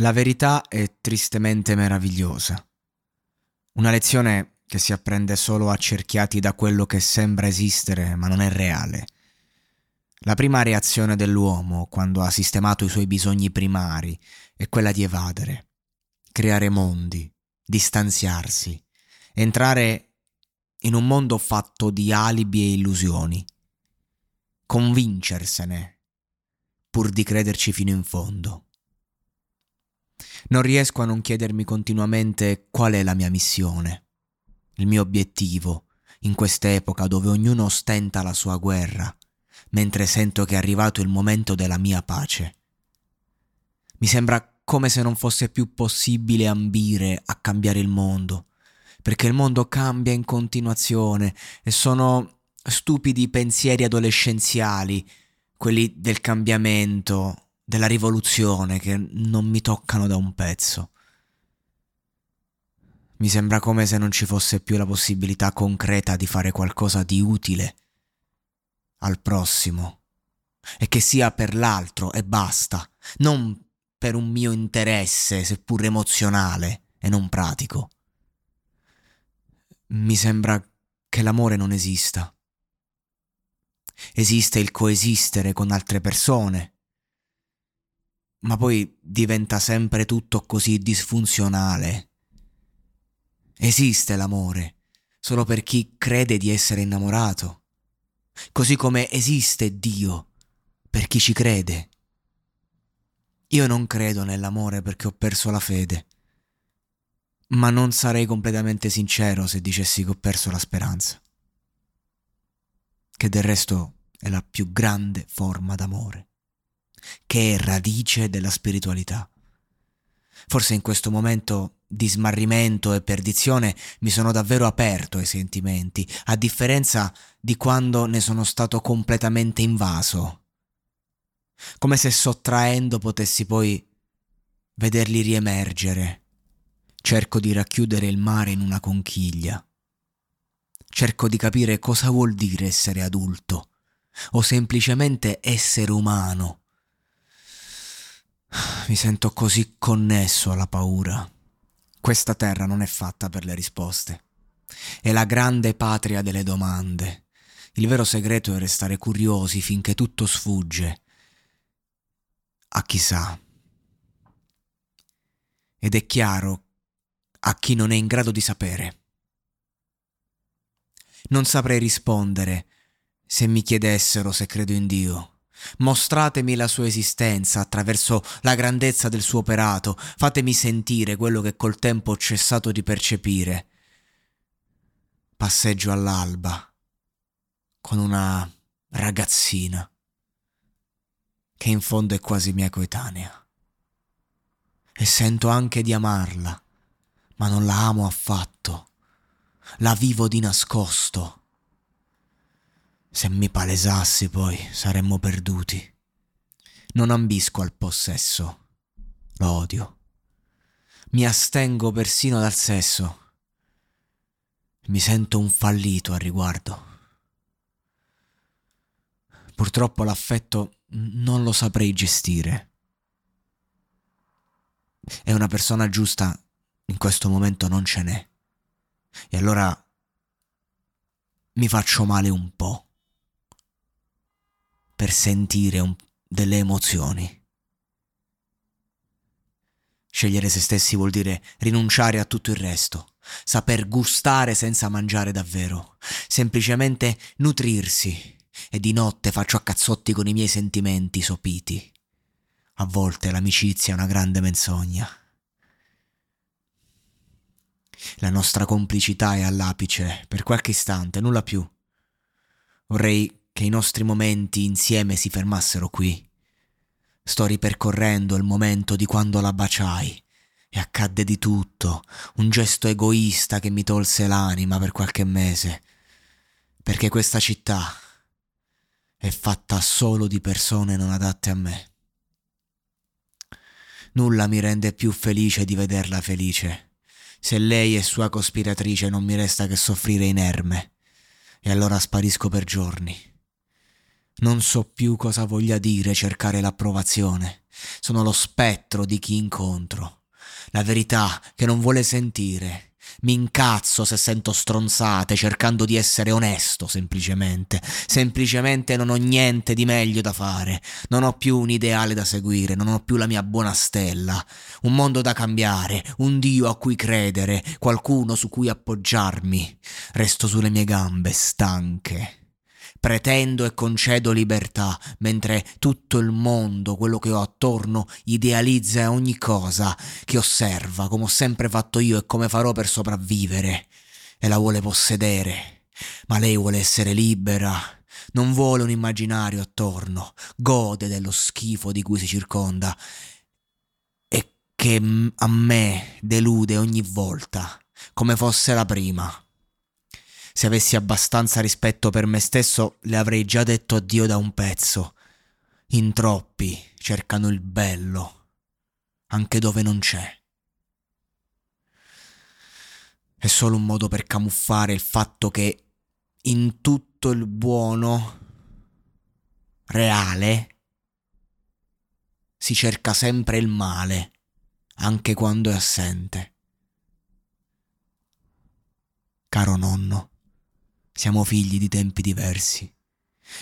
La verità è tristemente meravigliosa. Una lezione che si apprende solo accerchiati da quello che sembra esistere, ma non è reale. La prima reazione dell'uomo, quando ha sistemato i suoi bisogni primari, è quella di evadere, creare mondi, distanziarsi, entrare in un mondo fatto di alibi e illusioni, convincersene, pur di crederci fino in fondo. Non riesco a non chiedermi continuamente qual è la mia missione, il mio obiettivo, in quest'epoca dove ognuno ostenta la sua guerra, mentre sento che è arrivato il momento della mia pace. Mi sembra come se non fosse più possibile ambire a cambiare il mondo, perché il mondo cambia in continuazione e sono stupidi pensieri adolescenziali, quelli del cambiamento, della rivoluzione, che non mi toccano da un pezzo. Mi sembra come se non ci fosse più la possibilità concreta di fare qualcosa di utile al prossimo e che sia per l'altro e basta, non per un mio interesse, seppur emozionale e non pratico. Mi sembra che l'amore non esista. Esiste il coesistere con altre persone, ma poi diventa sempre tutto così disfunzionale. Esiste l'amore solo per chi crede di essere innamorato, così come esiste Dio per chi ci crede. Io non credo nell'amore perché ho perso la fede, ma non sarei completamente sincero se dicessi che ho perso la speranza, che del resto è la più grande forma d'amore, che è radice della spiritualità. Forse in questo momento di smarrimento e perdizione mi sono davvero aperto ai sentimenti, a differenza di quando ne sono stato completamente invaso, come se sottraendo potessi poi vederli riemergere. Cerco di racchiudere il mare in una conchiglia. Cerco di capire cosa vuol dire essere adulto o semplicemente essere umano. Mi sento così connesso alla paura. Questa terra non è fatta per le risposte. È la grande patria delle domande. Il vero segreto è restare curiosi finché tutto sfugge a chissà. Ed è chiaro a chi non è in grado di sapere. Non saprei rispondere se mi chiedessero se credo in Dio. Mostratemi la sua esistenza attraverso la grandezza del suo operato, fatemi sentire quello che col tempo ho cessato di percepire. Passeggio all'alba con una ragazzina che in fondo è quasi mia coetanea e sento anche di amarla, ma non la amo affatto, la vivo di nascosto. Se mi palesassi poi saremmo perduti. Non ambisco al possesso, lo odio, mi astengo persino dal sesso. Mi sento un fallito al riguardo. Purtroppo l'affetto non lo saprei gestire. E una persona giusta in questo momento non ce n'è. E allora mi faccio male un po' per sentire delle emozioni. Scegliere se stessi vuol dire rinunciare a tutto il resto, saper gustare senza mangiare davvero, semplicemente nutrirsi, e di notte faccio a cazzotti con i miei sentimenti sopiti. A volte l'amicizia è una grande menzogna. La nostra complicità è all'apice, per qualche istante, nulla più. Vorrei che i nostri momenti insieme si fermassero qui. Sto ripercorrendo il momento di quando la baciai e accadde di tutto, un gesto egoista che mi tolse l'anima per qualche mese, perché questa città è fatta solo di persone non adatte a me. Nulla mi rende più felice di vederla felice. Se lei è sua cospiratrice non mi resta che soffrire inerme, e allora sparisco per giorni. Non so più cosa voglia dire cercare l'approvazione. Sono lo spettro di chi incontro. La verità che non vuole sentire. Mi incazzo se sento stronzate cercando di essere onesto semplicemente. Semplicemente non ho niente di meglio da fare. Non ho più un ideale da seguire. Non ho più la mia buona stella. Un mondo da cambiare. Un Dio a cui credere. Qualcuno su cui appoggiarmi. Resto sulle mie gambe stanche. Pretendo e concedo libertà, mentre tutto il mondo, quello che ho attorno, idealizza ogni cosa che osserva, come ho sempre fatto io e come farò per sopravvivere, e la vuole possedere. Ma lei vuole essere libera, non vuole un immaginario attorno, gode dello schifo di cui si circonda e che a me delude ogni volta, come fosse la prima. Se avessi abbastanza rispetto per me stesso, le avrei già detto addio da un pezzo. In troppi cercano il bello, anche dove non c'è. È solo un modo per camuffare il fatto che in tutto il buono, reale, si cerca sempre il male, anche quando è assente. Caro nonno, siamo figli di tempi diversi.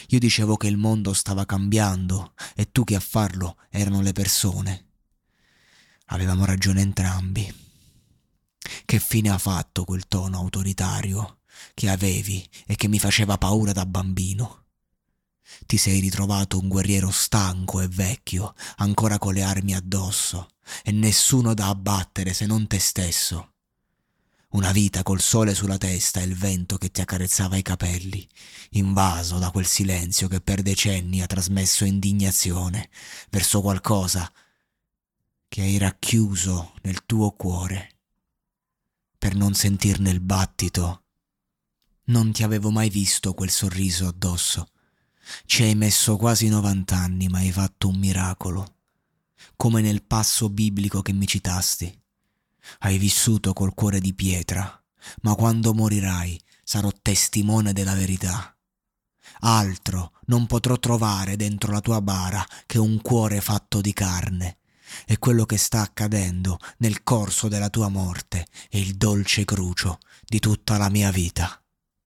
Io dicevo che il mondo stava cambiando e tu che a farlo erano le persone. Avevamo ragione entrambi. Che fine ha fatto quel tono autoritario che avevi e che mi faceva paura da bambino? Ti sei ritrovato un guerriero stanco e vecchio, ancora con le armi addosso, e nessuno da abbattere se non te stesso. Una vita col sole sulla testa e il vento che ti accarezzava i capelli, invaso da quel silenzio che per decenni ha trasmesso indignazione verso qualcosa che hai racchiuso nel tuo cuore. Per non sentirne il battito, non ti avevo mai visto quel sorriso addosso. Ci hai messo quasi 90 anni, ma hai fatto un miracolo, come nel passo biblico che mi citasti. Hai vissuto col cuore di pietra, ma quando morirai sarò testimone della verità. Altro non potrò trovare dentro la tua bara che un cuore fatto di carne. E quello che sta accadendo nel corso della tua morte è il dolce crucio di tutta la mia vita.